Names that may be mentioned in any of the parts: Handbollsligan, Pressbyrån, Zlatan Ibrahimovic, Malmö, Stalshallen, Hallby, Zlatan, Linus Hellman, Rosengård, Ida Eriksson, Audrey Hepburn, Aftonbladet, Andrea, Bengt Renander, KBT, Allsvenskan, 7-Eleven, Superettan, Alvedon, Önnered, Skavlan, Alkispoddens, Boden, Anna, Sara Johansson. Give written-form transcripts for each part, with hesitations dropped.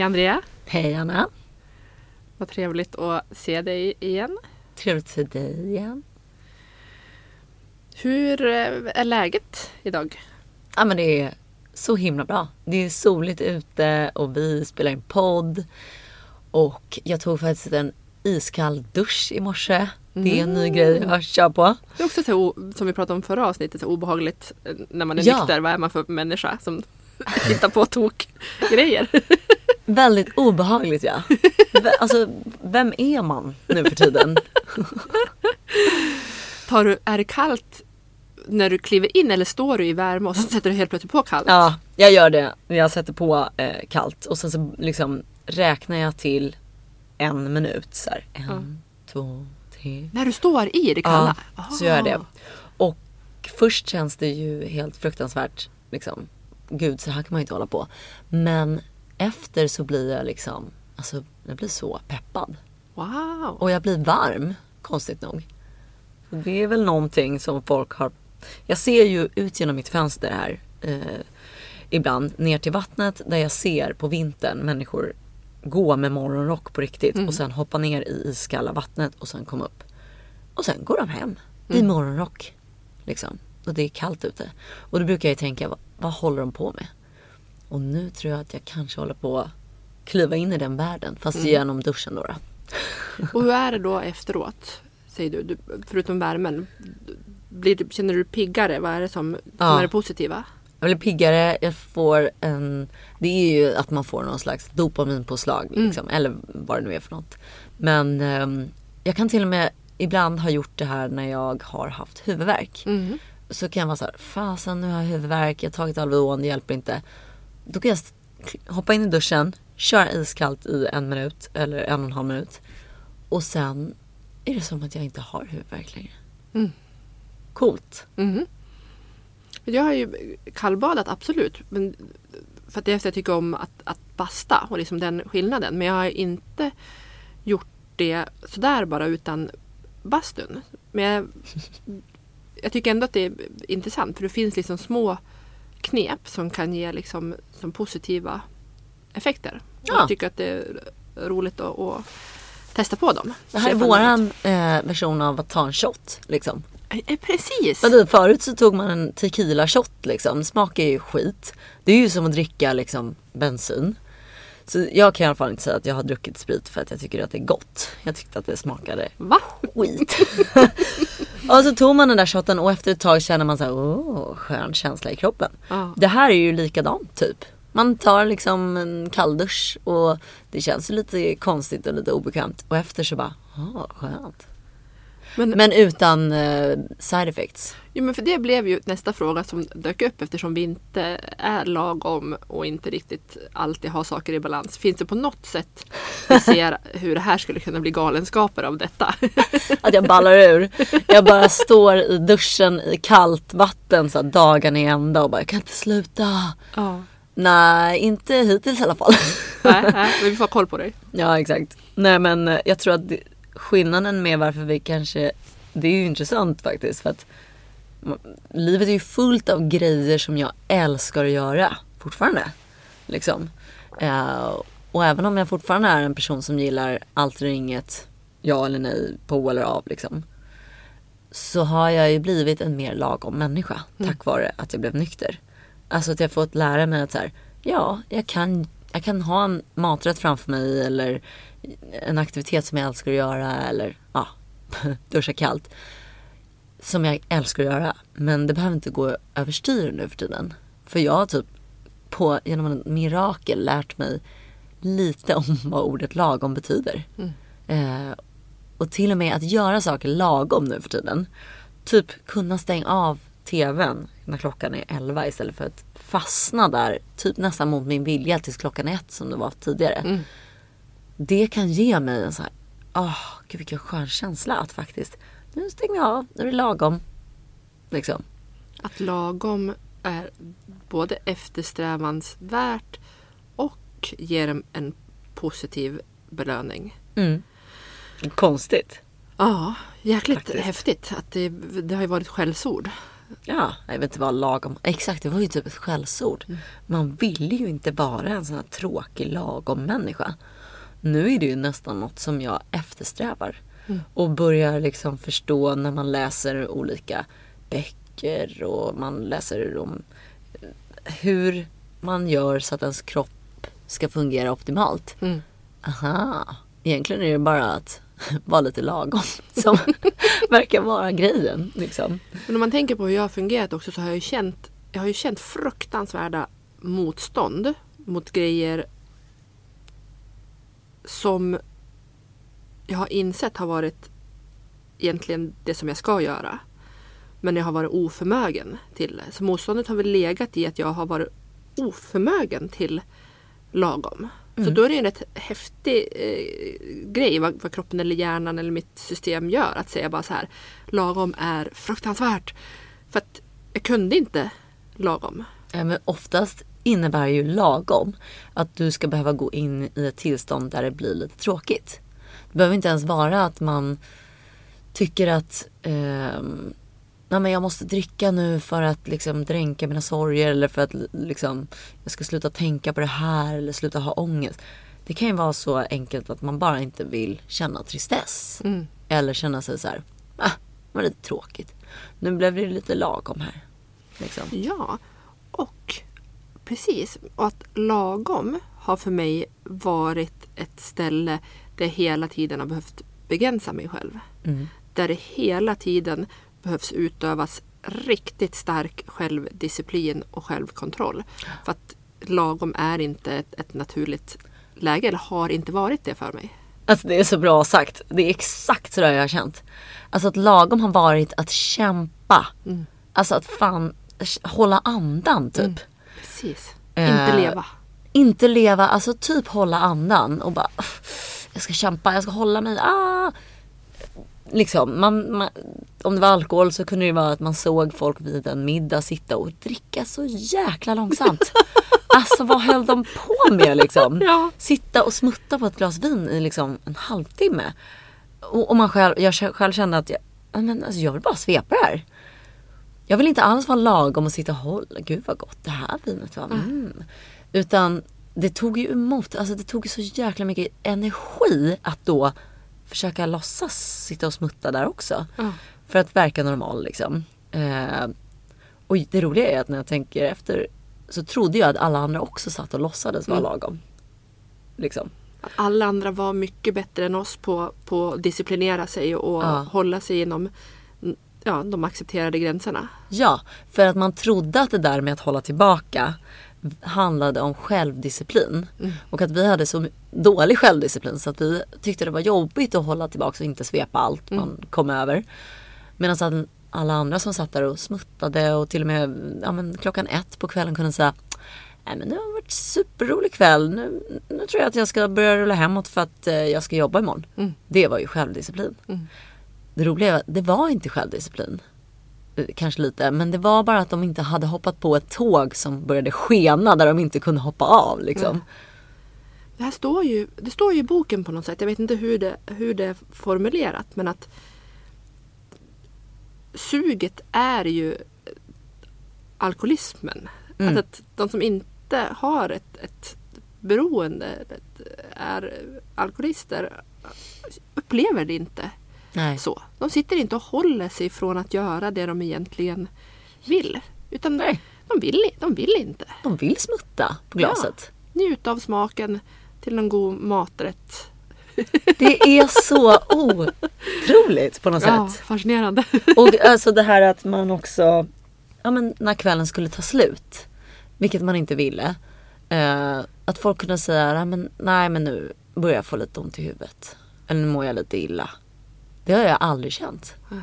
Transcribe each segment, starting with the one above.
Hej Andrea. Hej Anna. Vad trevligt att se dig igen. Trevligt att se dig igen. Hur är läget idag? Ja, men det är så himla bra. Det är soligt ute och vi spelar en podd. Och jag tog faktiskt en iskall dusch i morse. Det är en ny grej jag kör på. Det är också så, som vi pratade om förra avsnittet, så obehagligt när man är nykter. Vad är man för människa som hittar på tok grejer? Väldigt obehagligt, ja. Alltså, vem är man nu för tiden? Är det kallt när du kliver in eller står du i värme och så sätter du helt plötsligt på kallt? Ja, jag gör det. Jag sätter på kallt och sen så liksom räknar jag till en minut. Så här. Två, tre. När du står i det kalla? Ja, så gör jag det. Och först känns det ju helt fruktansvärt. Liksom. Gud, så här kan man ju inte hålla på. Men efter så blir jag liksom, alltså jag blir så peppad. Wow. Och jag blir varm, konstigt nog. Det är väl någonting som folk har... Jag ser ju ut genom mitt fönster här ibland ner till vattnet där jag ser på vintern människor gå med morgonrock på riktigt och sen hoppa ner i iskalla vattnet och sen komma upp. Och sen går de hem i morgonrock liksom. Och det är kallt ute. Och då brukar jag tänka, vad håller de på med? Och nu tror jag att jag kanske håller på att kliva in i den världen fast genom duschen då. Och hur är det då efteråt? Säger du, förutom värmen, känner du piggare? Vad är det som är det positiva? Jag blir piggare, det är ju att man får någon slags dopaminpåslag liksom, eller vad det nu är för något. Men jag kan till och med ibland ha gjort det här när jag har haft huvudvärk. Så kan jag vara så här, fasen nu har jag huvudvärk, jag har tagit Alvedon, det hjälper inte. Då kan jag hoppa in i duschen, köra iskallt i en minut eller 1,5 minut och sen är det som att jag inte har huvudvärk längre. Coolt. Jag har ju kallbadat, absolut. Men för att det är efter jag tycker om att basta och liksom den skillnaden. Men jag har inte gjort det sådär bara utan bastun. Men jag tycker ändå att det är intressant. För det finns liksom små knep som kan ge liksom, som positiva effekter. Ja. Jag tycker att det är roligt att testa på dem. Det här är våran version av att ta en shot liksom. Precis. Förut så tog man en tequila shot liksom. Smakar ju skit. Det är ju som att dricka liksom bensin. Så jag kan i alla fall inte säga att jag har druckit sprit för att jag tycker att det är gott. Jag tyckte att det smakade skit. Och så tog man den där shotten och efter ett tag känner man så här, skön känsla i kroppen. Det här är ju likadant typ. Man tar liksom en kalldusch och det känns lite konstigt och lite obekvämt. Och efter så bara, skönt. Men utan side effects. Jo, men för det blev ju nästa fråga som dök upp eftersom vi inte är lagom och inte riktigt alltid har saker i balans. Finns det på något sätt vi ser hur det här skulle kunna bli galenskaper av detta? Att jag ballar ur. Jag bara står i duschen i kallt vatten så att dagen är ända och bara, jag kan inte sluta. Nej, inte hittills i alla fall. Nej, men vi får koll på dig. Ja, exakt. Nej, men jag tror att skillnaden med varför vi kanske... Det är ju intressant faktiskt. För att livet är ju fullt av grejer som jag älskar att göra. Fortfarande. Liksom. Och även om jag fortfarande är en person som gillar allt eller inget. Ja eller nej. På eller av. Liksom, så har jag ju blivit en mer lagom människa. Tack vare att jag blev nykter. Alltså att jag fått lära mig att så här, jag kan ha en maträtt framför mig eller en aktivitet som jag älskar att göra eller duscha kallt som jag älskar att göra, men det behöver inte gå överstyr nu för tiden, för jag har typ genom en mirakel lärt mig lite om vad ordet lagom betyder. Och till och med att göra saker lagom nu för tiden, typ kunna stänga av tvn när klockan är 11 istället för att fastna där typ nästan mot min vilja tills klockan 1 som det var tidigare. Det kan ge mig en så här, gud vilken skön känsla att faktiskt, nu stänger jag av, nu är det lagom liksom. Att lagom är både eftersträvansvärt och ger en positiv belöning. Konstigt. Ja, jäkligt häftigt att det har ju varit skällsord. Ja, jag vet inte vad lagom... Exakt, det var ju typ ett skällsord. Mm. Man ville ju inte vara en sån här tråkig lagom människa. Nu är det ju nästan något som jag eftersträvar. Mm. Och börjar liksom förstå när man läser olika böcker och man läser om hur man gör så att ens kropp ska fungera optimalt. Mm. Aha, egentligen är det bara att vara lite lagom som verkar vara grejen. Liksom. Men om man tänker på hur jag har fungerat också, så har jag har ju känt fruktansvärda motstånd mot grejer som jag har insett har varit egentligen det som jag ska göra. Men jag har varit oförmögen till det. Så motståndet har väl legat i att jag har varit oförmögen till lagom. Mm. Så då är det en rätt häftig grej vad kroppen eller hjärnan eller mitt system gör. Att säga bara så här, lagom är fruktansvärt. För att jag kunde inte lagom. Ja, men oftast innebär ju lagom att du ska behöva gå in i ett tillstånd där det blir lite tråkigt. Det behöver inte ens vara att man tycker att nej, men jag måste dricka nu för att liksom dränka mina sorger, eller för att liksom, jag ska sluta tänka på det här eller sluta ha ångest. Det kan ju vara så enkelt att man bara inte vill känna tristess. Mm. Eller känna sig så här, var det tråkigt. Nu blev det lite lagom här. Liksom. Ja, och precis. Och att lagom har för mig varit ett ställe där jag hela tiden har behövt begränsa mig själv. Mm. Där det hela tiden behövs utövas riktigt stark självdisciplin och självkontroll. För att lagom är inte ett naturligt läge, eller har inte varit det för mig. Alltså det är så bra sagt. Det är exakt så där jag har känt. Alltså att lagom har varit att kämpa. Mm. Alltså att fan hålla andan typ. Mm. Precis. Inte leva. Inte leva, alltså typ hålla andan och bara jag ska kämpa, jag ska hålla mig. Liksom, man, om det var alkohol så kunde det vara att man såg folk vid en middag sitta och dricka så jäkla långsamt. Alltså vad höll de på med liksom? Ja. Sitta och smutta på ett glas vin i liksom en halvtimme. Och jag själv kände att jag vill bara svepa det här. Jag vill inte alls vara lagom och sitta och hålla. Gud vad gott det här vinet var. Mm. Utan det tog ju emot. Alltså det tog ju så jäkla mycket energi att då försöka låtsas sitta och smutta där också. Mm. För att verka normal liksom. Och det roliga är att när jag tänker efter så trodde jag att alla andra också satt och låtsades vara lagom. Liksom. Alla andra var mycket bättre än oss på att disciplinera sig och hålla sig inom de accepterade gränserna. Ja, för att man trodde att det där med att hålla tillbaka handlade om självdisciplin. Mm. Och att vi hade så dålig självdisciplin så att vi tyckte det var jobbigt att hålla tillbaka och inte svepa allt man kom över. Medan alla andra som satt där och smuttade och till och med klockan 1 på kvällen kunde säga nej men det har varit superrolig kväll. Nu tror jag att jag ska börja rulla hemåt för att jag ska jobba imorgon. Mm. Det var ju självdisciplin. Mm. Det roliga var, det var inte självdisciplin. Kanske lite, men det var bara att de inte hade hoppat på ett tåg som började skena där de inte kunde hoppa av liksom. Mm. Det här står ju i boken på något sätt. Jag vet inte hur det är formulerat, men att suget är ju alkoholismen. Mm. Att de som inte har ett beroende är alkoholister upplever det inte. Nej. Så. De sitter inte och håller sig från att göra det de egentligen vill. Utan de vill inte. De vill smutta på glaset. Ja. Njut av smaken till någon god maträtt. Det är så otroligt på något sätt. Fascinerande. Och alltså det här att man också när kvällen skulle ta slut, vilket man inte ville, att folk kunde säga nej men nu börjar jag få lite ont i huvudet. Eller nu mår jag lite illa. Det har jag aldrig känt. Nej.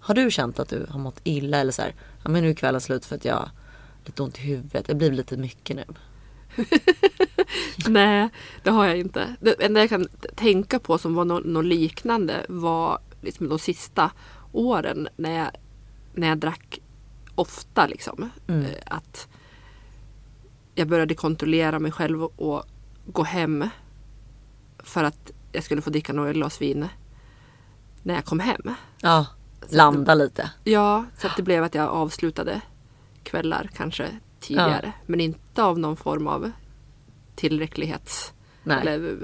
Har du känt att du har mått illa eller så här, men nu är kvällen slut för att jag har lite ont i huvudet. Det blir lite mycket nu. Nej, det har jag inte. Det enda jag kan tänka på som var något liknande var liksom de sista åren när jag drack ofta liksom. Mm. Att jag började kontrollera mig själv och gå hem för att jag skulle få dricka några glas vin när jag kom hem. Ja. landa lite. Ja, så att det blev att jag avslutade kvällar kanske tidigare. Ja. Men inte av någon form av tillräcklighet. Nej. Eller,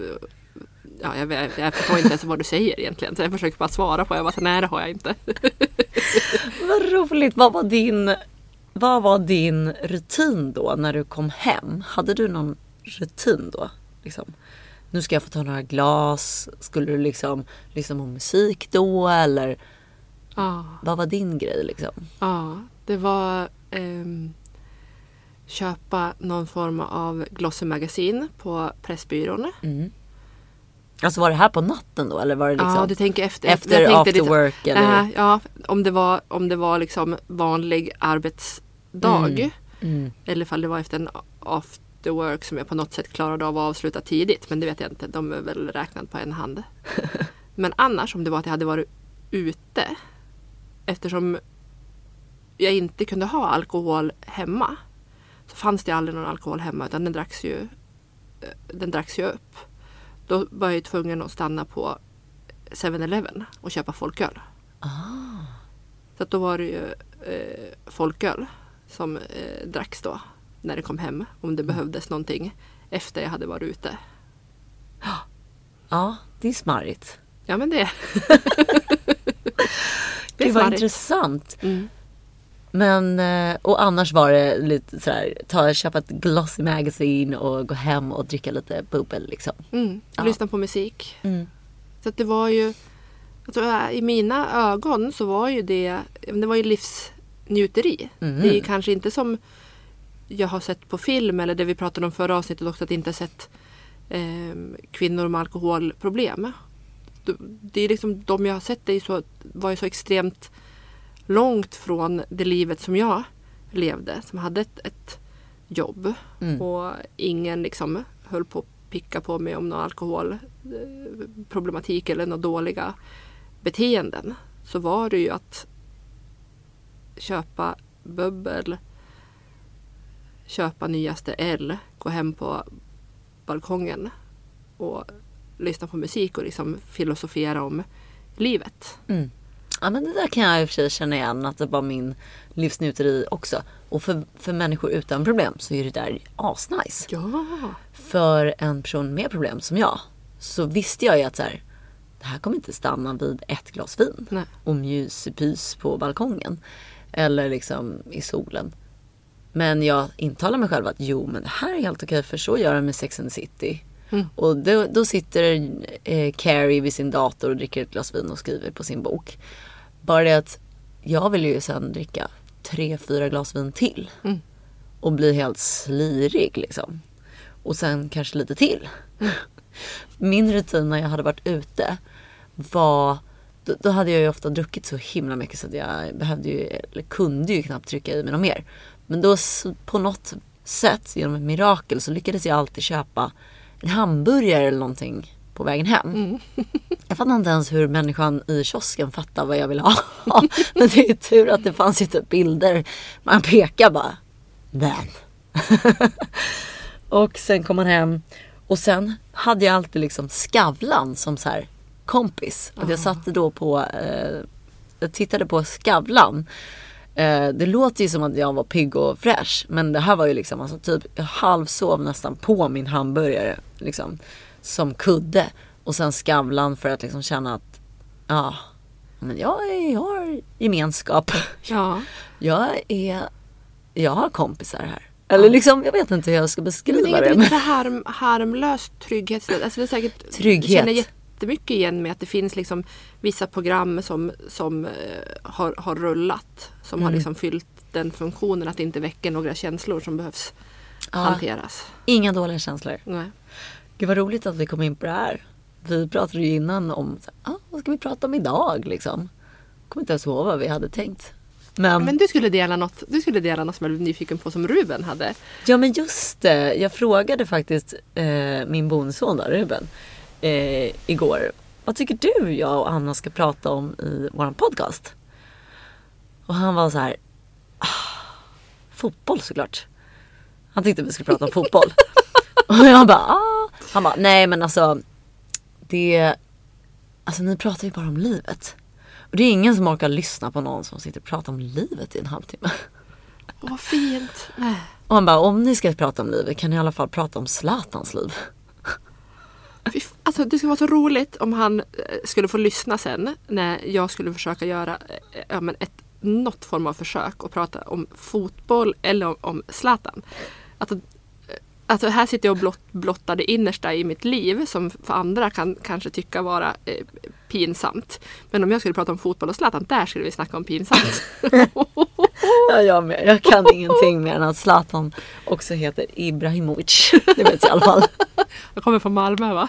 ja, jag förstår inte ens vad du säger egentligen. Så jag försöker bara svara på. Jag bara, så, nej, det har jag inte. Vad roligt. Vad var din rutin då när du kom hem? Hade du någon rutin då? Liksom, nu ska jag få ta några glas. Skulle du liksom ha musik då? Eller vad var din grej liksom? Ja, det var köpa någon form av glossymagasin på Pressbyrån. Mm. Alltså var det här på natten då? Eller var det liksom, ja, du tänker efter after work? Liksom, eller? Ja, om det var liksom vanlig arbetsdag. Mm. Mm. Eller ifall det var efter en after work som jag på något sätt klarade av att avsluta tidigt. Men det vet jag inte. De är väl räknade på en hand. Men annars, om det var att jag hade varit ute. Eftersom jag inte kunde ha alkohol hemma. Så fanns det aldrig någon alkohol hemma. Utan den dracks ju upp. Då var jag tvungen att stanna på 7-Eleven och köpa folköl. Ah. Så att då var det ju folköl som dracks då när det kom hem. Om det behövdes någonting efter jag hade varit ute. Ja, det är smarrigt. Ja, men det. Det var intressant. Mm. Men, och annars var det lite sådär, köpa ett glossy magasin och gå hem och dricka lite bubbel liksom. Mm, och lyssna på musik. Mm. Så att det var ju, alltså, i mina ögon så var ju det var ju livsnjuteri. Mm. Det är kanske inte som jag har sett på film eller det vi pratade om förra avsnittet också, att inte sett kvinnor med alkoholproblem. Det är liksom, de jag har sett var ju så extremt långt från det livet som jag levde, som hade ett jobb. Mm. Och ingen liksom höll på att picka på mig om någon alkoholproblematik eller några dåliga beteenden. Så var det ju att köpa bubbel, köpa nyaste öl, gå hem på balkongen och lyssna på musik och liksom filosofera om livet. Mm. Ja, men det där kan jag i och för sig känna igen, att det var min livsnjuteri också. Och för människor utan problem så är det där asnice. Ja. För en person med problem som jag, så visste jag ju att så här, det här kommer inte stanna vid ett glas vin. Nej. Och mysepys på balkongen eller liksom i solen. Men jag intalar mig själv att jo, men det här är helt okej, för så gör jag med Sex and the City. Mm. Och då sitter Carrie vid sin dator och dricker ett glas vin och skriver på sin bok. Bara det att jag vill ju sen dricka 3-4 glas vin till. Mm. Och bli helt slirig liksom. Och sen kanske lite till. Mm. Min rutin när jag hade varit ute var, då hade jag ju ofta druckit så himla mycket så att jag kunde ju knappt trycka i mig något mer. Men då på något sätt, genom ett mirakel, så lyckades jag alltid köpa en hamburgare eller någonting på vägen hem. Mm. Jag fattar inte ens hur människan i kiosken fattar vad jag vill ha. Men det är tur att det fanns ju typ bilder. Man pekar bara. Den. Och sen kom man hem. Och sen hade jag alltid liksom Skavlan som så här kompis. Att jag satte då på... jag tittade på Skavlan. Det låter ju som att jag var pigg och fräsch, men det här var ju liksom, alltså, typ jag halvsov nästan på min hamburgare liksom, som kudde, och sen Skavlan för att liksom känna att men jag har gemenskap. Ja. Jag har kompisar här. Eller liksom, jag vet inte hur jag ska beskriva det. Men det är inte harmlöst trygghet. Alltså det är säkert trygghet. Mycket igen med att det finns liksom vissa program som har rullat, som har liksom fyllt den funktionen att det inte väcker några känslor som behövs hanteras. Inga dåliga känslor. Nej. Gud vad roligt att vi kom in på det här. Vi pratade ju innan om vad ska vi prata om idag liksom. Kommer inte ens ihåg vad vi hade tänkt. Men du skulle dela något som jag blev nyfiken på som Ruben hade. Ja, men just det. Jag frågade faktiskt min bonusson då, Ruben, igår. Vad tycker du jag och Anna ska prata om i våran podcast? Och han var så här, fotboll såklart. Han tyckte vi skulle prata om fotboll. Och jag bara, han bara, nej men alltså ni pratar ju bara om livet. Och det är ingen som orkar lyssna på någon som sitter och pratar om livet i en halvtimme. Vad fint. Och han bara, om ni ska prata om livet kan ni i alla fall prata om Zlatans liv. Alltså det skulle vara så roligt om han skulle få lyssna sen när jag skulle försöka göra något form av försök och prata om fotboll eller om Zlatan. Alltså här sitter jag och blottar det innersta i mitt liv som för andra kan kanske tycka vara pinsamt. Men om jag skulle prata om fotboll och Zlatan, där skulle vi snacka om pinsamt. Ja, jag kan ingenting mer än att Zlatan också heter Ibrahimovic. Det vet jag i alla fall. Jag kommer från Malmö, va?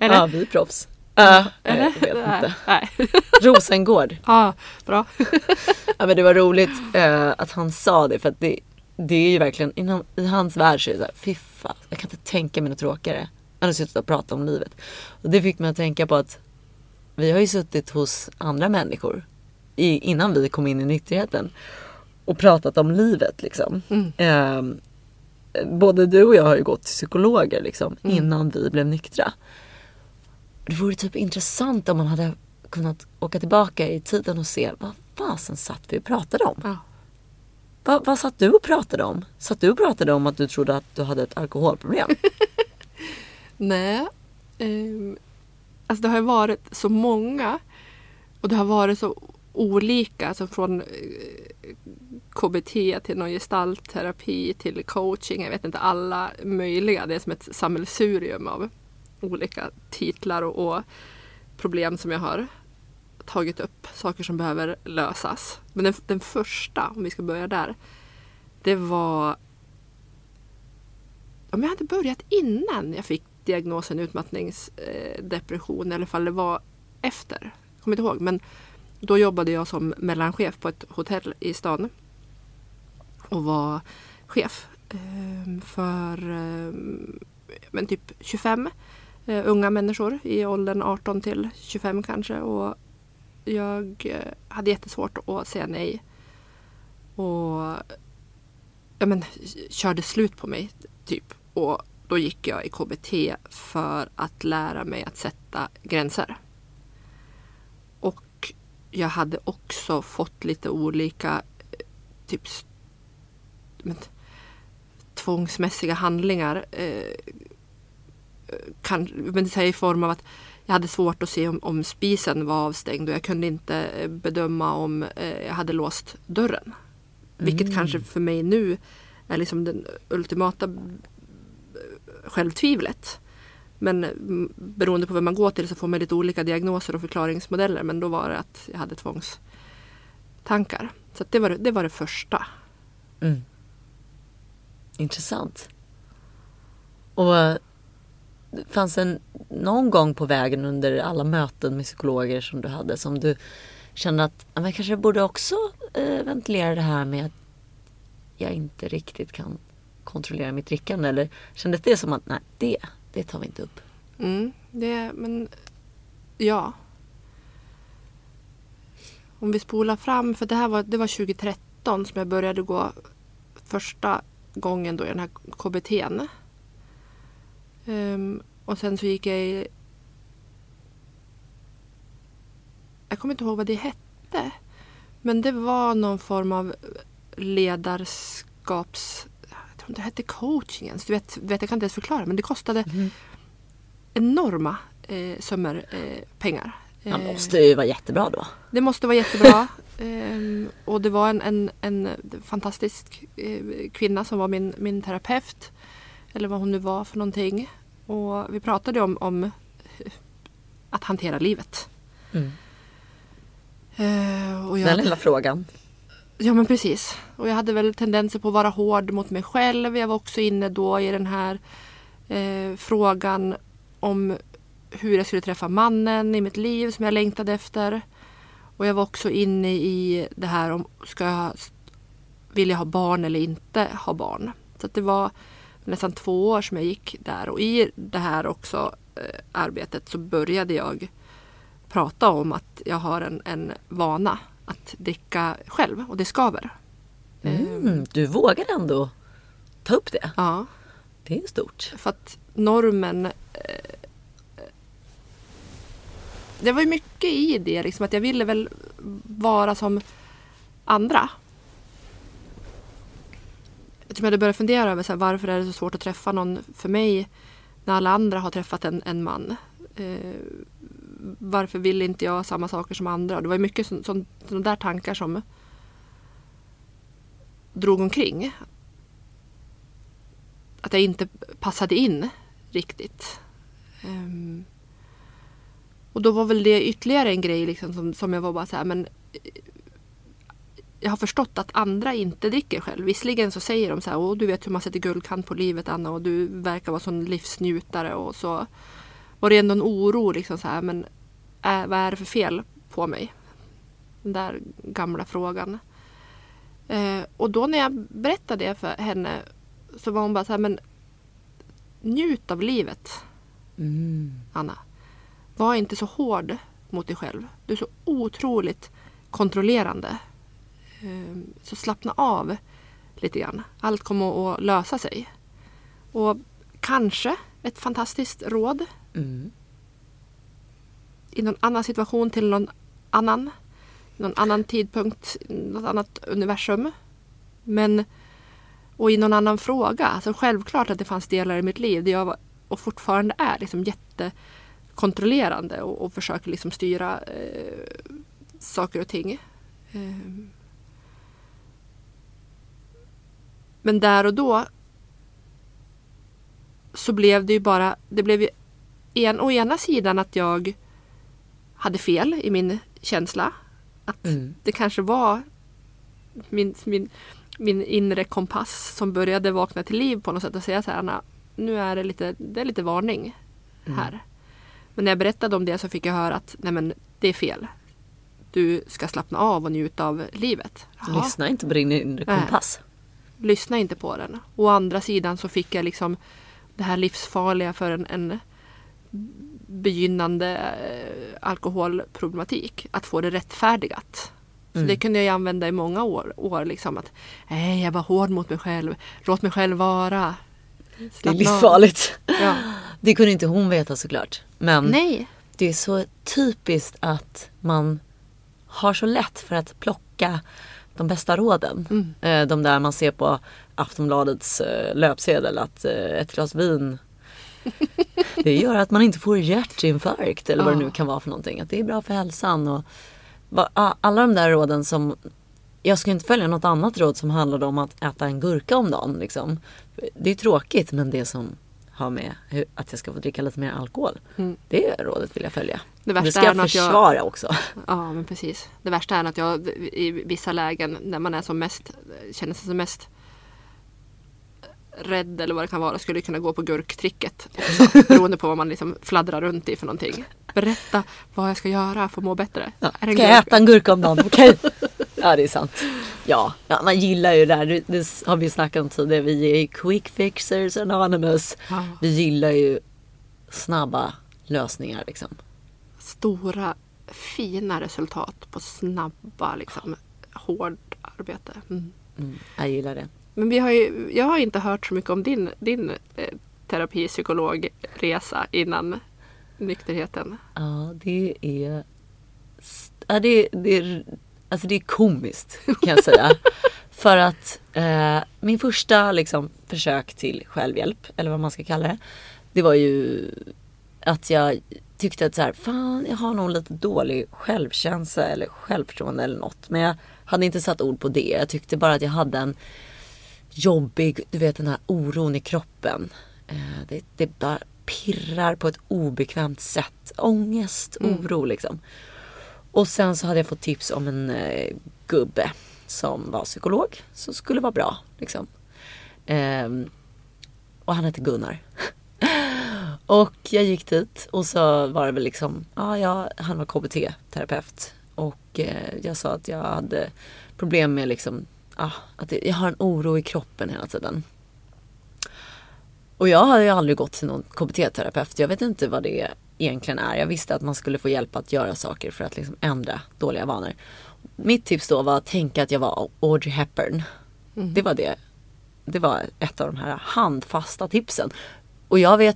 Eller? Ja, vi är proffs. Eller? Jag vet inte. Nej. Rosengård. Ja, bra. Ja, men det var roligt att han sa det, för att det är ju verkligen, i hans värld så är det så här, fiffa, jag kan inte tänka mig något tråkigare än att sitta och prata om livet. Och det fick mig att tänka på att vi har ju suttit hos andra människor innan vi kom in i nykterheten och pratat om livet liksom. Både du och jag har ju gått till psykologer liksom, innan vi blev nyktra. Det vore typ intressant om man hade kunnat åka tillbaka i tiden och se vad fasen satt vi och pratade om. Ja. Vad satt du och pratade om? Satt du och pratade om att du trodde att du hade ett alkoholproblem? Nej. Alltså det har varit så många och det har varit så olika. Alltså från KBT till någon gestaltterapi till coaching. Jag vet inte, alla möjliga. Det är som ett sammelsurium av olika titlar och problem som jag har tagit upp, saker som behöver lösas. Men den första, om vi ska börja där, det var om jag hade börjat innan jag fick diagnosen utmattningsdepression, eller fall det var efter, jag kommer inte ihåg, men då jobbade jag som mellanchef på ett hotell i stan och var chef för men typ 25 unga människor i åldern 18 till 25 kanske, och jag hade jättesvårt att säga nej och körde slut på mig typ, och då gick jag i KBT för att lära mig att sätta gränser. Och jag hade också fått lite olika typ tvångsmässiga handlingar i form av att jag hade svårt att se om spisen var avstängd och jag kunde inte bedöma om jag hade låst dörren. Vilket kanske för mig nu är liksom den ultimata självtvivlet. Men beroende på vem man går till så får man lite olika diagnoser och förklaringsmodeller. Men då var det att jag hade tvångstankar. Så att det var det första. Mm. Intressant. Och fanns det någon gång på vägen under alla möten med psykologer som du hade som du kände att jag kanske borde också ventilera det här med att jag inte riktigt kan kontrollera mitt drickande, eller kändes det som att nej, det tar vi inte upp? Om vi spolar fram, för det var 2013 som jag började gå första gången då i den här KBT:n. Och sen så gick jag i... Jag kommer inte ihåg vad det hette. Men det var någon form av ledarskaps... Jag tror inte det hette coachingen. Du vet, jag kan inte ens förklara. Men det kostade enorma summor pengar. Det måste ju vara jättebra då. Det måste vara jättebra. Och det var en fantastisk kvinna som var min terapeut. Eller vad hon nu var för någonting. Och vi pratade om att hantera livet. Mm. Och den lilla frågan. Ja, men precis. Och jag hade väl tendenser på att vara hård mot mig själv. Jag var också inne då i den här frågan om hur jag skulle träffa mannen i mitt liv som jag längtade efter. Och jag var också inne i det här om vill jag ha barn eller inte ha barn. Så att det var nästan 2 år som jag gick där, och i det här också arbetet så började jag prata om att jag har en vana att dricka själv och det skaver. Du vågar ändå ta upp det? Ja. Det är stort. För att normen det var mycket i det liksom, att jag ville väl vara som andra. Jag tror jag hade börjat fundera över så här, varför är det så svårt att träffa någon för mig när alla andra har träffat en man. Varför vill inte jag samma saker som andra? Det var mycket sådana där tankar som drog omkring. Att jag inte passade in riktigt. Och då var väl det ytterligare en grej liksom, som jag var bara så här, men jag har förstått att andra inte dricker själv. Visserligen så säger de så här, åh, du vet hur man sätter guldkant på livet, Anna, och du verkar vara sån livsnjutare, och så var det ändå en oro liksom så här, men vad är det för fel på mig? Den där gamla frågan. Och då när jag berättade det för henne så var hon bara så här, men njut av livet, Anna. Var inte så hård mot dig själv. Du är så otroligt kontrollerande. Så slappna av lite grann. Allt kommer att lösa sig. Och kanske ett fantastiskt råd. I någon annan situation till någon annan tidpunkt, något annat universum. Men och i någon annan fråga. Alltså självklart att det fanns delar i mitt liv där jag var, och fortfarande är liksom jättekontrollerande och försöker liksom styra saker och ting. Men där och då så blev det ju bara, det blev ju å ena sidan att jag hade fel i min känsla. Att det kanske var min inre kompass som började vakna till liv på något sätt och säga så här, Anna, nu är det är lite varning här. Men när jag berättade om det så fick jag höra att nej, men det är fel. Du ska slappna av och njuta av livet. Jaha. Lyssna inte på din inre kompass. Lyssna inte på den. Å andra sidan så fick jag liksom det här livsfarliga för en begynnande alkoholproblematik. Att få det rättfärdigat. Så det kunde jag använda i många år liksom, att jag var hård mot mig själv. Låt mig själv vara. Slappna. Det är livsfarligt. Ja. Det kunde inte hon veta såklart. Men nej. Det är så typiskt att man har så lätt för att plocka de bästa råden. De där man ser på Aftonbladets löpsedel, att ett glas vin, det gör att man inte får hjärtinfarkt eller vad det nu kan vara för någonting. Att det är bra för hälsan. Och alla de där råden som, jag ska inte följa något annat råd som handlar om att äta en gurka om dagen. Liksom. Det är tråkigt, men det som har med att jag ska få dricka lite mer alkohol. Det rådet vill jag följa. Det ska jag försvara också. Ja, men precis. Det värsta är att jag i vissa lägen när man är som mest, känner sig som mest rädd eller vad det kan vara, skulle kunna gå på gurktricket också, beroende på vad man liksom fladdrar runt i för någonting. Berätta vad jag ska göra för att må bättre. Ja. Är det ska jag äta en gurka om dagen? Okej. Ja, det är sant. Ja, man gillar ju det här. Det har vi snackat om tidigare. Vi är quick fixers anonymous. Ja. Vi gillar ju snabba lösningar liksom. Stora, fina resultat på snabba liksom, hårt arbete. Jag gillar det. Men jag har inte hört så mycket om din terapipsykologresa innan nykterheten. Ja, det är komiskt kan jag säga. För att min första liksom, försök till självhjälp, eller vad man ska kalla det var ju att jag tyckte att så här, fan, jag har nog lite dålig självkänsla eller självförtroende eller något. Men jag hade inte satt ord på det. Jag tyckte bara att jag hade en jobbig, du vet den här oron i kroppen. Det bara pirrar på ett obekvämt sätt. Ångest, oro liksom. Och sen så hade jag fått tips om en gubbe som var psykolog. Som skulle vara bra liksom. Och han hette Gunnar. Och jag gick dit och så var det väl liksom, han var KBT-terapeut. Och jag sa att jag hade problem med liksom, att jag har en oro i kroppen hela tiden. Och jag har ju aldrig gått till någon KBT-terapeut. Jag vet inte vad det egentligen är. Jag visste att man skulle få hjälp att göra saker för att liksom ändra dåliga vanor. Mitt tips då var att tänka att jag var Audrey Hepburn. Det var det. Det var ett av de här handfasta tipsen. Och jag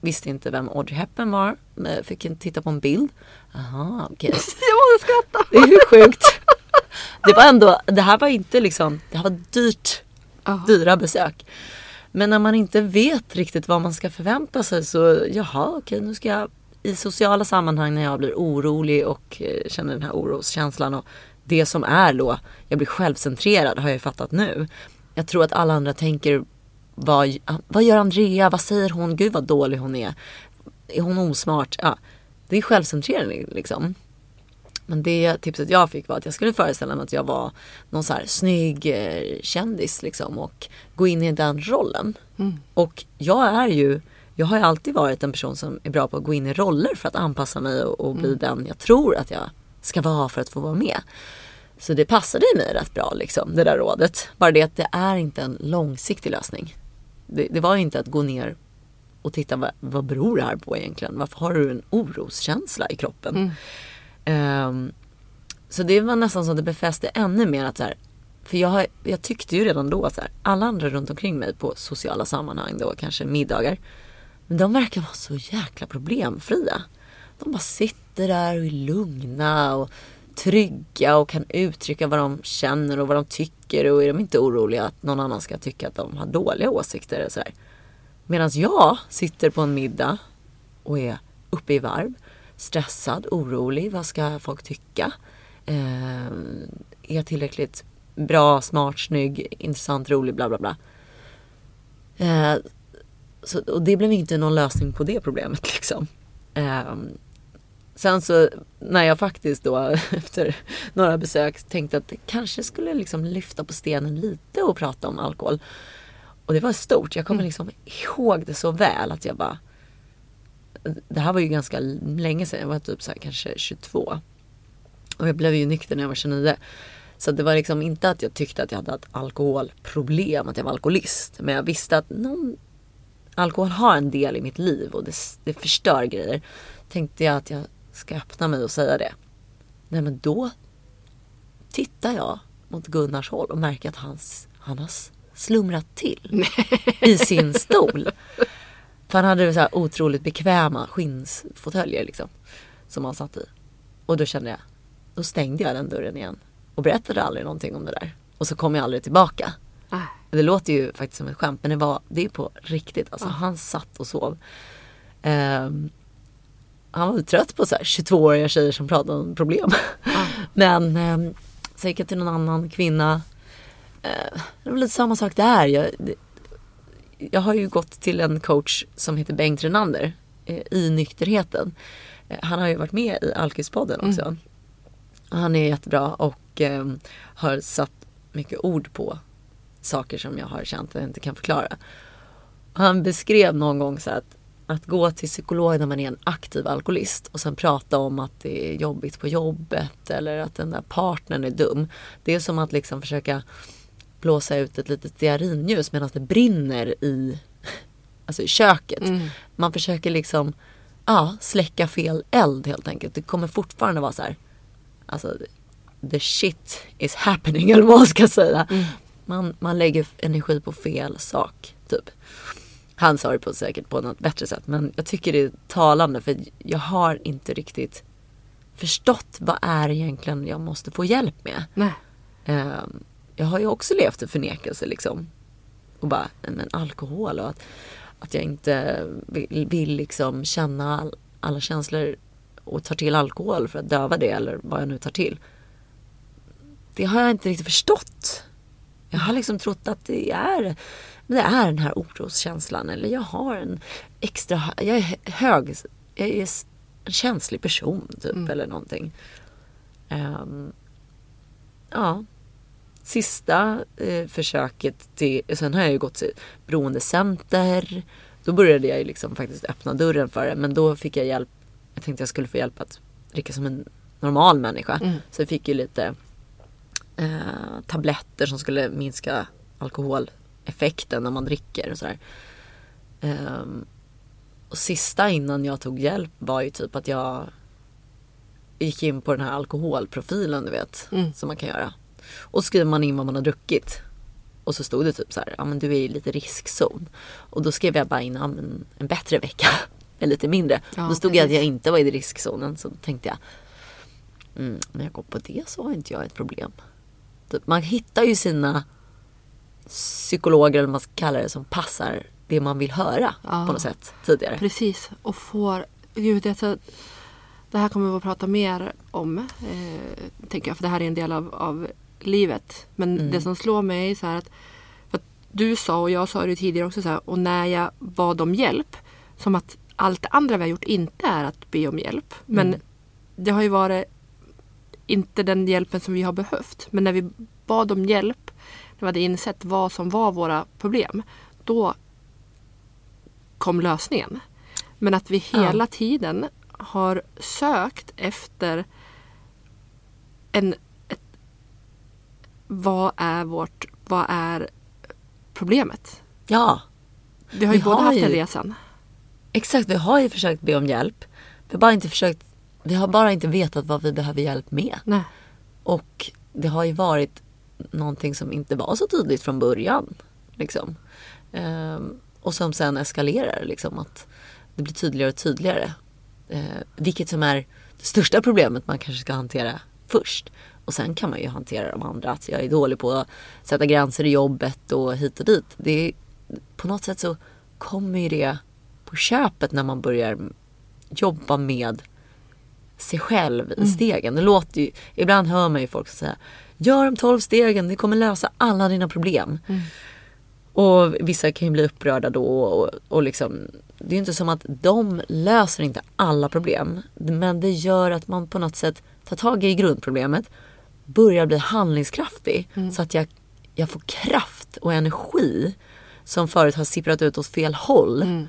visste inte vem Audrey Hepburn var. fick inte titta på en bild. Aha, okej. Okay. Jag måste skratta. Det är hur sjukt. Det var ändå, det här var inte liksom, det här var dyrt. Aha. Dyra besök. Men när man inte vet riktigt vad man ska förvänta sig så, jaha, okej, nu ska jag i sociala sammanhang när jag blir orolig och känner den här oroskänslan och det som är då, jag blir självcentrerad har jag ju fattat nu. Jag tror att alla andra tänker, vad gör Andrea, vad säger hon, gud vad dålig hon är hon osmart? Ja, det är självcentrering liksom. Men det tipset jag fick var att jag skulle föreställa mig att jag var någon så här snygg kändis liksom och gå in i den rollen. Mm. Och jag har ju alltid varit en person som är bra på att gå in i roller för att anpassa mig och bli den jag tror att jag ska vara för att få vara med. Så det passade ju mig rätt bra liksom, det där rådet. Bara det att det är inte en långsiktig lösning. Det var ju inte att gå ner och titta vad beror det här på egentligen? Varför har du en oroskänsla i kroppen? Mm. Så det var nästan som det befäste ännu mer att så här, för jag tyckte ju redan då så här, alla andra runt omkring mig på sociala sammanhang då, kanske middagar, men de verkar vara så jäkla problemfria. De bara sitter där och är lugna och trygga och kan uttrycka vad de känner och vad de tycker, och är de inte oroliga att någon annan ska tycka att de har dåliga åsikter eller så här. Medan jag sitter på en middag och är uppe i varv, stressad, orolig, vad ska folk tycka, är jag tillräckligt bra, smart, snygg, intressant, rolig, bla bla bla, så, och det blev inte någon lösning på det problemet liksom. Sen så när jag faktiskt då efter några besök tänkte att kanske skulle liksom lyfta på stenen lite och prata om alkohol, och det var stort, jag kommer liksom ihåg det så väl att jag bara, det här var ju ganska länge sedan. Jag var typ så här, kanske 22. Och jag blev ju nykter när jag var 29. Så det var liksom inte att jag tyckte att jag hade ett alkoholproblem, att jag var alkoholist. Men jag visste att alkohol har en del i mitt liv och det förstör grejer. Tänkte jag att jag ska öppna mig och säga det. Nej, men då tittar jag mot Gunnars håll och märker att han har slumrat till i sin stol. För han hade så här otroligt bekväma skinnsfåtöljer liksom, som han satt i. Och då stängde jag den dörren igen. Och berättade aldrig någonting om det där. Och så kom jag aldrig tillbaka. Det låter ju faktiskt som ett skämt, men det är på riktigt. Alltså han satt och sov. Han var trött på så här 22-åriga tjejer som pratade om problem. Men så gick jag till någon annan kvinna. Det var lite samma sak där. Jag har ju gått till en coach som heter Bengt Renander i nykterheten. Han har ju varit med i Alkispodden också. Han är jättebra och har satt mycket ord på saker som jag har känt att jag inte kan förklara. Han beskrev någon gång så att gå till psykolog när man är en aktiv alkoholist och sen prata om att det är jobbigt på jobbet eller att den där partnern är dum. Det är som att liksom försöka blåsa ut ett litet stearinljus medan det brinner i köket. Man försöker liksom släcka fel eld helt enkelt. Det kommer fortfarande vara så här, alltså the shit is happening, eller vad man ska säga. Man lägger energi på fel sak typ. Han sa det säkert på något bättre sätt, men jag tycker det är talande, för jag har inte riktigt förstått vad är egentligen jag måste få hjälp med. Nej. Jag har ju också levt i förnekelse liksom. Och bara, men alkohol och att jag inte vill liksom känna alla känslor och tar till alkohol för att döva det, eller vad jag nu tar till. Det har jag inte riktigt förstått. Jag har liksom trott att det är den här oroskänslan, eller jag har en extra, jag är hög, jag är en känslig person typ, eller någonting. Sista försöket till, sen har jag ju gått till beroendecenter. Då började jag ju liksom faktiskt öppna dörren för det, men då fick jag hjälp. Jag tänkte jag skulle få hjälp att dricka som en normal människa. Så jag fick ju lite tabletter som skulle minska alkoholeffekten när man dricker och sådär. Och sista innan jag tog hjälp var ju typ att jag gick in på den här alkoholprofilen, du vet, som man kan göra. Och skriver man in vad man har druckit. Och så stod det typ så här, ja men du är i lite riskzon. Och då skrev jag bara in en bättre vecka. är lite mindre. Ja, då stod precis. Jag att jag inte var i riskzonen, så tänkte jag, när jag går på det så har inte jag ett problem. Man hittar ju sina psykologer, eller vad man ska kalla det, som passar det man vill höra på något sätt tidigare. Precis, och får... Gud, alltså, det här kommer vi att prata mer om, tänker jag, för det här är en del av livet. Men det som slår mig är så här att, för att du sa, och jag sa det tidigare också så här, och när jag bad om hjälp, som att allt det andra vi har gjort inte är att be om hjälp. Men det har ju varit inte den hjälpen som vi har behövt. Men när vi bad om hjälp, när vi hade insett vad som var våra problem, då kom lösningen. Men att vi hela tiden har sökt efter vad är problemet? Ja. Vi har ju båda haft den resan. Exakt, vi har ju försökt be om hjälp. Vi har bara inte vetat vad vi behöver hjälp med. Nej. Och det har ju varit någonting som inte var så tydligt från början. Liksom. Och som sen eskalerar. Liksom, att det blir tydligare och tydligare. Vilket som är det största problemet man kanske ska hantera först. Och sen kan man ju hantera de andra. Att jag är dålig på att sätta gränser i jobbet och hit och dit. Det är, på något sätt så kommer ju det på köpet när man börjar jobba med sig själv i stegen. Det låter ju, ibland hör man ju folk säga, gör de 12 stegen, det kommer lösa alla dina problem. Och vissa kan ju bli upprörda då och liksom, det är ju inte som att de löser inte alla problem, men det gör att man på något sätt tar tag i grundproblemet, börjar bli handlingskraftig så att jag får kraft och energi som förut har sipprat ut åt fel håll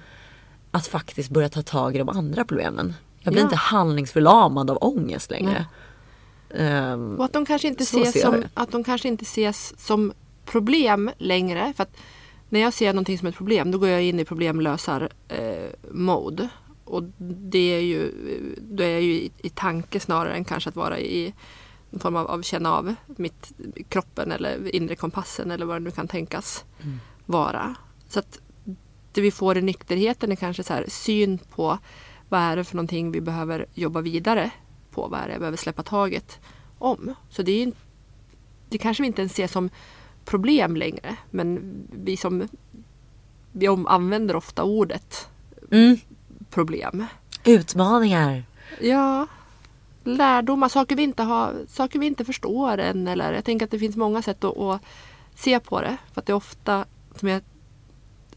att faktiskt börja ta tag i de andra problemen. Jag blir inte handlingsförlamad av ångest längre. Och att de kanske inte ses som problem längre, för att när jag ser någonting som ett problem, då går jag in i problemlösar mode, och det är ju då är jag ju i tanke snarare än kanske att vara i en form av känna av mitt kroppen eller inre kompassen eller vad det nu kan tänkas vara. Så att det vi får i nykterheten är kanske så här syn på vad är det för någonting vi behöver jobba vidare på, vad är det jag behöver släppa taget om. Så det är ju, det kanske vi inte ens ser som problem längre, men vi använder ofta ordet problem. Utmaningar. Ja, lärdomar, saker vi inte förstår än, eller jag tänker att det finns många sätt att se på det, för att det är ofta som jag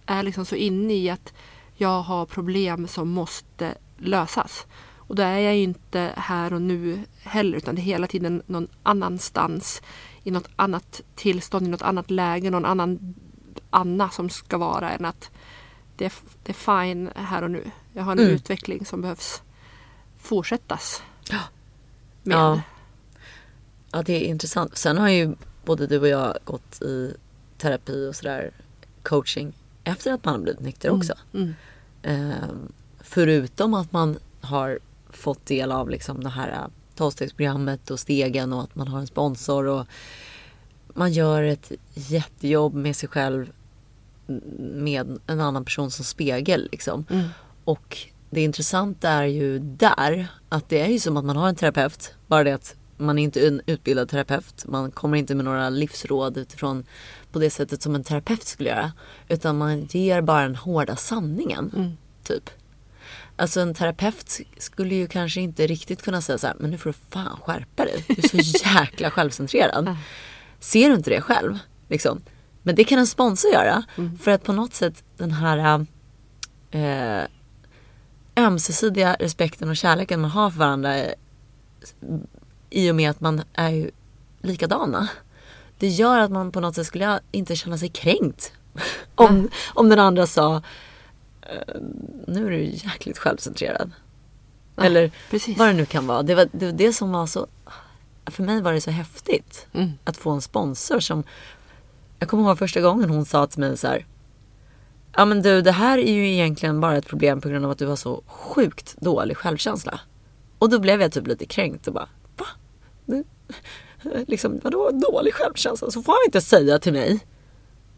är liksom så inne i att jag har problem som måste lösas. Och då är jag inte här och nu heller, utan det är hela tiden någon annanstans, i något annat tillstånd, i något annat läge, någon annan Anna som ska vara, än att det är fine här och nu. Jag har en utveckling som behövs fortsättas med. Ja, det är intressant. Sen har ju både du och jag gått i terapi och sådär, coaching, efter att man har blivit nykter också. Förutom att man har fått del av liksom det här tolvstegsprogrammet och stegen, och att man har en sponsor och man gör ett jättejobb med sig själv med en annan person som spegel liksom. Och det intressanta är ju där att det är ju som att man har en terapeut, bara det att man är inte en utbildad terapeut, man kommer inte med några livsråd utifrån på det sättet som en terapeut skulle göra, utan man ger bara den hårda sanningen typ. Alltså en terapeut skulle ju kanske inte riktigt kunna säga så här, men nu får du fan skärpa dig, du är så jäkla självcentrerad. Ser du inte det själv? Liksom. Men det kan en sponsor göra. För att på något sätt den här ömsesidiga respekten och kärleken man har för varandra, i och med att man är ju likadana, det gör att man på något sätt skulle inte känna sig kränkt om den andra sa, nu är du jäkligt självcentrerad. Ja, eller precis. Vad det nu kan vara. Det var det som var så... För mig var det så häftigt att få en sponsor som... Jag kommer ihåg första gången hon sa till mig så här... Ja men du, det här är ju egentligen bara ett problem på grund av att du har så sjukt dålig självkänsla. Och då blev jag typ lite kränkt och bara... Va? Du, liksom, vadå dålig självkänsla? Så får jag inte säga till mig.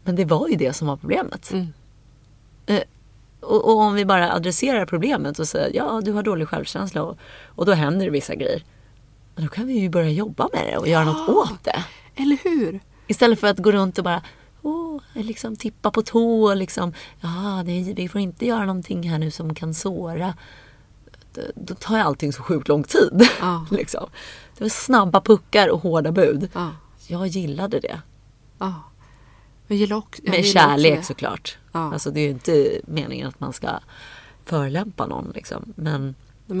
Men det var ju det som var problemet. Och om vi bara adresserar problemet och säger ja, du har dålig självkänsla och då händer det vissa grejer. Men då kan vi ju börja jobba med det och göra något åt det. Eller hur? Istället för att gå runt och bara liksom tippa på tå. Liksom, vi får inte göra någonting här nu som kan såra. Då tar jag allting så sjukt lång tid. Ja. Liksom. Det var snabba puckar och hårda bud. Ja. Jag gillade det. Ja. Med kärlek såklart. Ja. Alltså, det är ju inte meningen att man ska förolämpa någon. Liksom. Men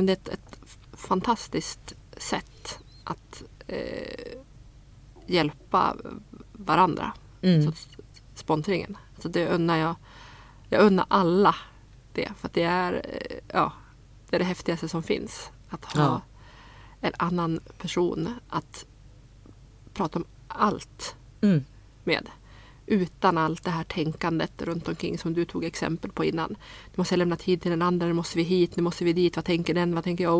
det är ett fantastiskt sätt att hjälpa varandra. Mm. Så sponsringen. Så det unnar jag unnar alla det. För att det är det häftigaste som finns. Att ha en annan person att prata om allt med. Utan allt det här tänkandet runt omkring som du tog exempel på innan. Nu måste jag lämna tid till den andra, nu måste vi hit, nu måste vi dit, vad tänker den, vad tänker jag,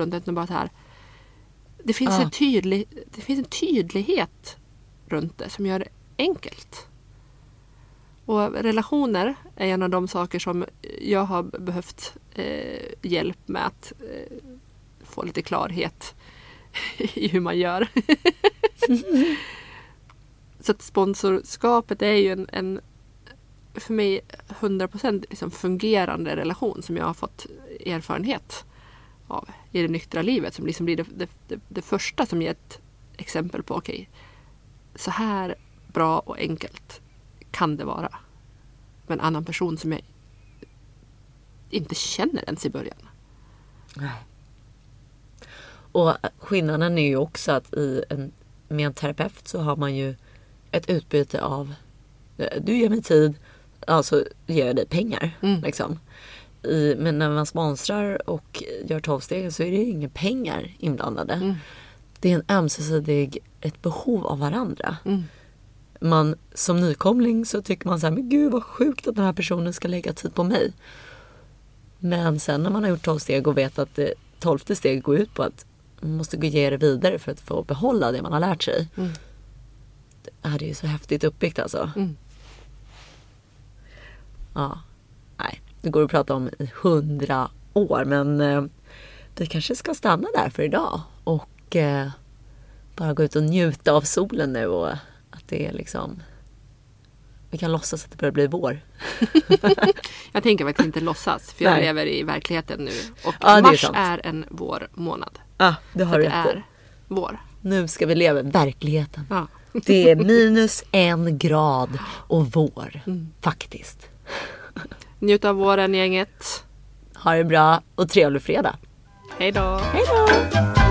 runt omkring bara så här. Det finns en tydlighet runt det som gör det enkelt. Och relationer är en av de saker som jag har behövt hjälp med att få lite klarhet i hur man gör. Så att sponsorskapet är ju en för mig 100% liksom fungerande relation som jag har fått erfarenhet av i det nyktra livet, som liksom blir det första som ger ett exempel på okej, så här bra och enkelt kan det vara med en annan person som jag inte känner ens i början. Nej. Och skillnaden är ju också att med en terapeut så har man ju ett utbyte av du ger mig tid, alltså ger jag dig pengar. Mm. Liksom. Men när man sponsrar och gör 12-steg så är det ju inga pengar inblandade. Mm. Det är en ömsesidig, ett behov av varandra. Mm. Man, som nykomling så tycker man så här, men gud vad sjukt att den här personen ska lägga tid på mig. Men sen när man har gjort 12 steg och vet att det 12:e steg går ut på att man måste gå ge det vidare för att få behålla det man har lärt sig. Mm. Det är ju så häftigt uppbyggt alltså. Mm. Ja, nej. Det går att prata om i 100 år. Men vi kanske ska stanna där för idag. Och bara gå ut och njuta av solen nu. Och att det är liksom... Vi kan låtsas att det börjar bli vår. Jag tänker faktiskt inte låtsas. För jag lever i verkligheten nu. Och mars är en vårmånad. Ja, det har du rätt i. Vår. Nu ska vi leva i verkligheten. Ja. Det är -1 grad och vår, faktiskt. Njut av våren, gänget. Ha det bra och trevlig fredag. Hej då. Hej då.